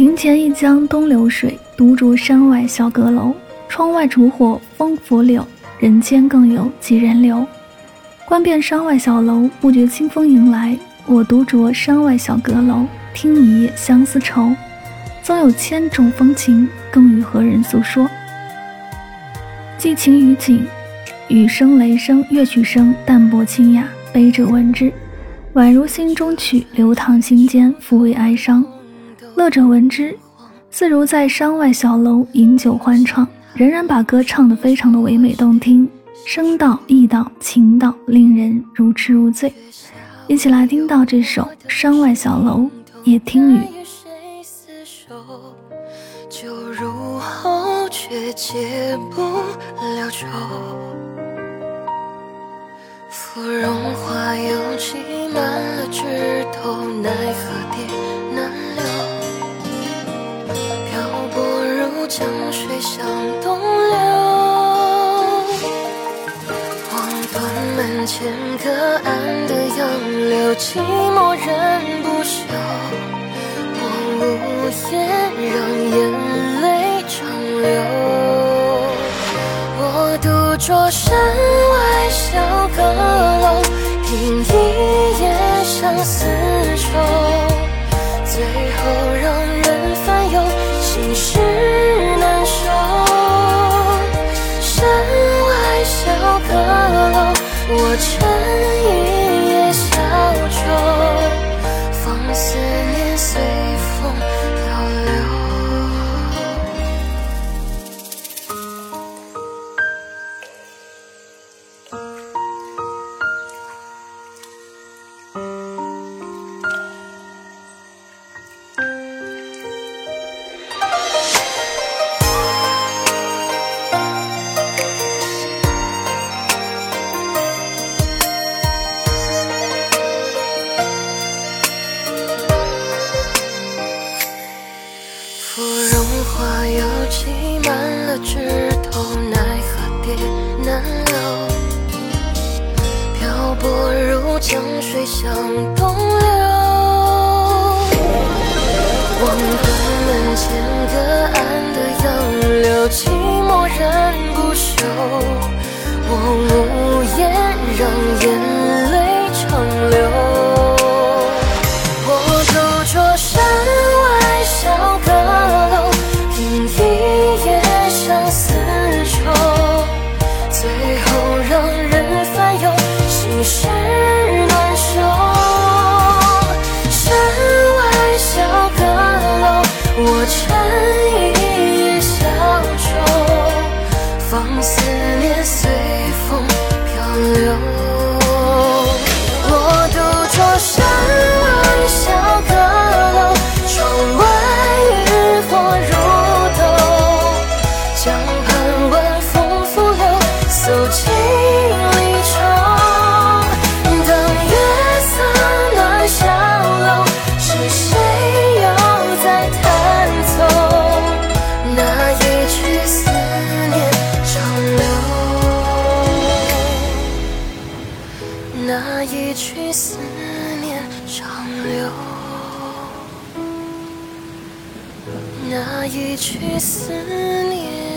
庭前一江东流水，独酌山外小阁楼。窗外烛火风拂柳，人间更有几人留。观遍山外小楼，不觉清风迎来。我独酌山外小阁楼，听一夜相思愁。总有千种风情，更与何人诉说？寄情于景，雨声雷声乐曲声淡泊清雅，悲者闻之，宛如心中曲流淌心间，抚慰哀伤。乐者闻之，自如在山外小楼饮酒欢唱，仍然把歌唱得非常的唯美动听，声道、意道、情道，令人如痴如醉。一起来听到这首《山外小楼夜听雨》。酒入喉却解不了愁，芙蓉花又挤满了枝头，奈何蝶难留。江水向东流，望断门前隔岸的杨柳，寂寞人不休。我无言让眼泪长流，我独酌山外小阁楼，饮一夜相思愁，最后让人烦忧，心事我沉一夜消愁，放思念随风漂江水向东流，望断门前隔岸的杨柳，寂寞人不休。我无言让眼泪长流，我独酌山外小阁楼，饮一夜相思愁，最后让人烦忧，心事那一曲思念。